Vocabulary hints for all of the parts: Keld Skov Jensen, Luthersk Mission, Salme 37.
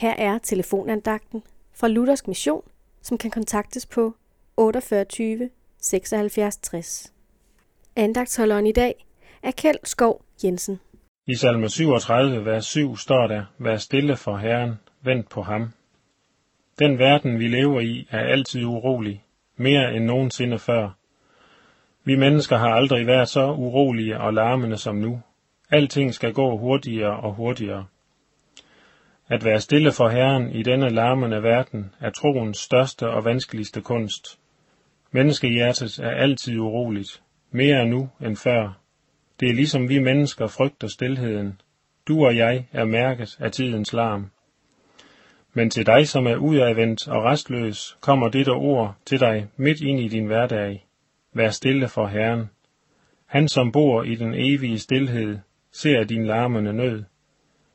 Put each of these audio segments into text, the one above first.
Her er telefonandagten fra Luthersk Mission, som kan kontaktes på 48 76 60. Andagtsholderen i dag er Keld Skov Jensen. I salme 37, vers 7 står der: "Vær stille for Herren, vent på ham." Den verden, vi lever i, er altid urolig, mere end nogensinde før. Vi mennesker har aldrig været så urolige og larmende som nu. Alting skal gå hurtigere og hurtigere. At være stille for Herren i denne larmende verden er troens største og vanskeligste kunst. Menneskehjertet er altid uroligt, mere nu end før. Det er ligesom vi mennesker frygter stilheden. Du og jeg er mærket af tidens larm. Men til dig, som er udadvendt og restløs, kommer dette ord til dig midt ind i din hverdag. Vær stille for Herren. Han, som bor i den evige stilhed, ser din larmende nød.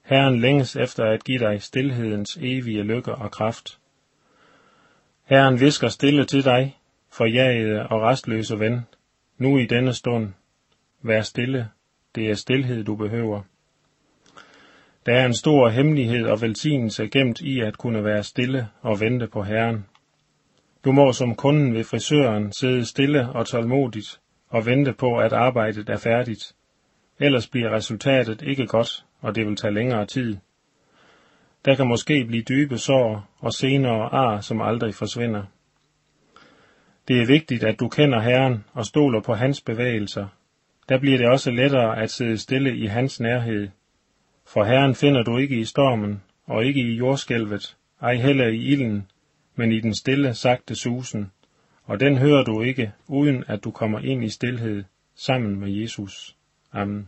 Herren længes efter at give dig stilhedens evige lykke og kraft. Herren hvisker stille til dig, forjagede og restløse ven, nu i denne stund. Vær stille, det er stilhed, du behøver. Der er en stor hemmelighed og velsignelse gemt i at kunne være stille og vente på Herren. Du må som kunden ved frisøren sidde stille og tålmodigt og vente på, at arbejdet er færdigt. Ellers bliver resultatet ikke godt, og det vil tage længere tid. Der kan måske blive dybe sår og senere ar, som aldrig forsvinder. Det er vigtigt, at du kender Herren og stoler på hans bevægelser. Der bliver det også lettere at sidde stille i hans nærhed. For Herren finder du ikke i stormen, og ikke i jordskælvet, ej heller i ilden, men i den stille, sagte susen, og den hører du ikke, uden at du kommer ind i stilhed sammen med Jesus. Amen.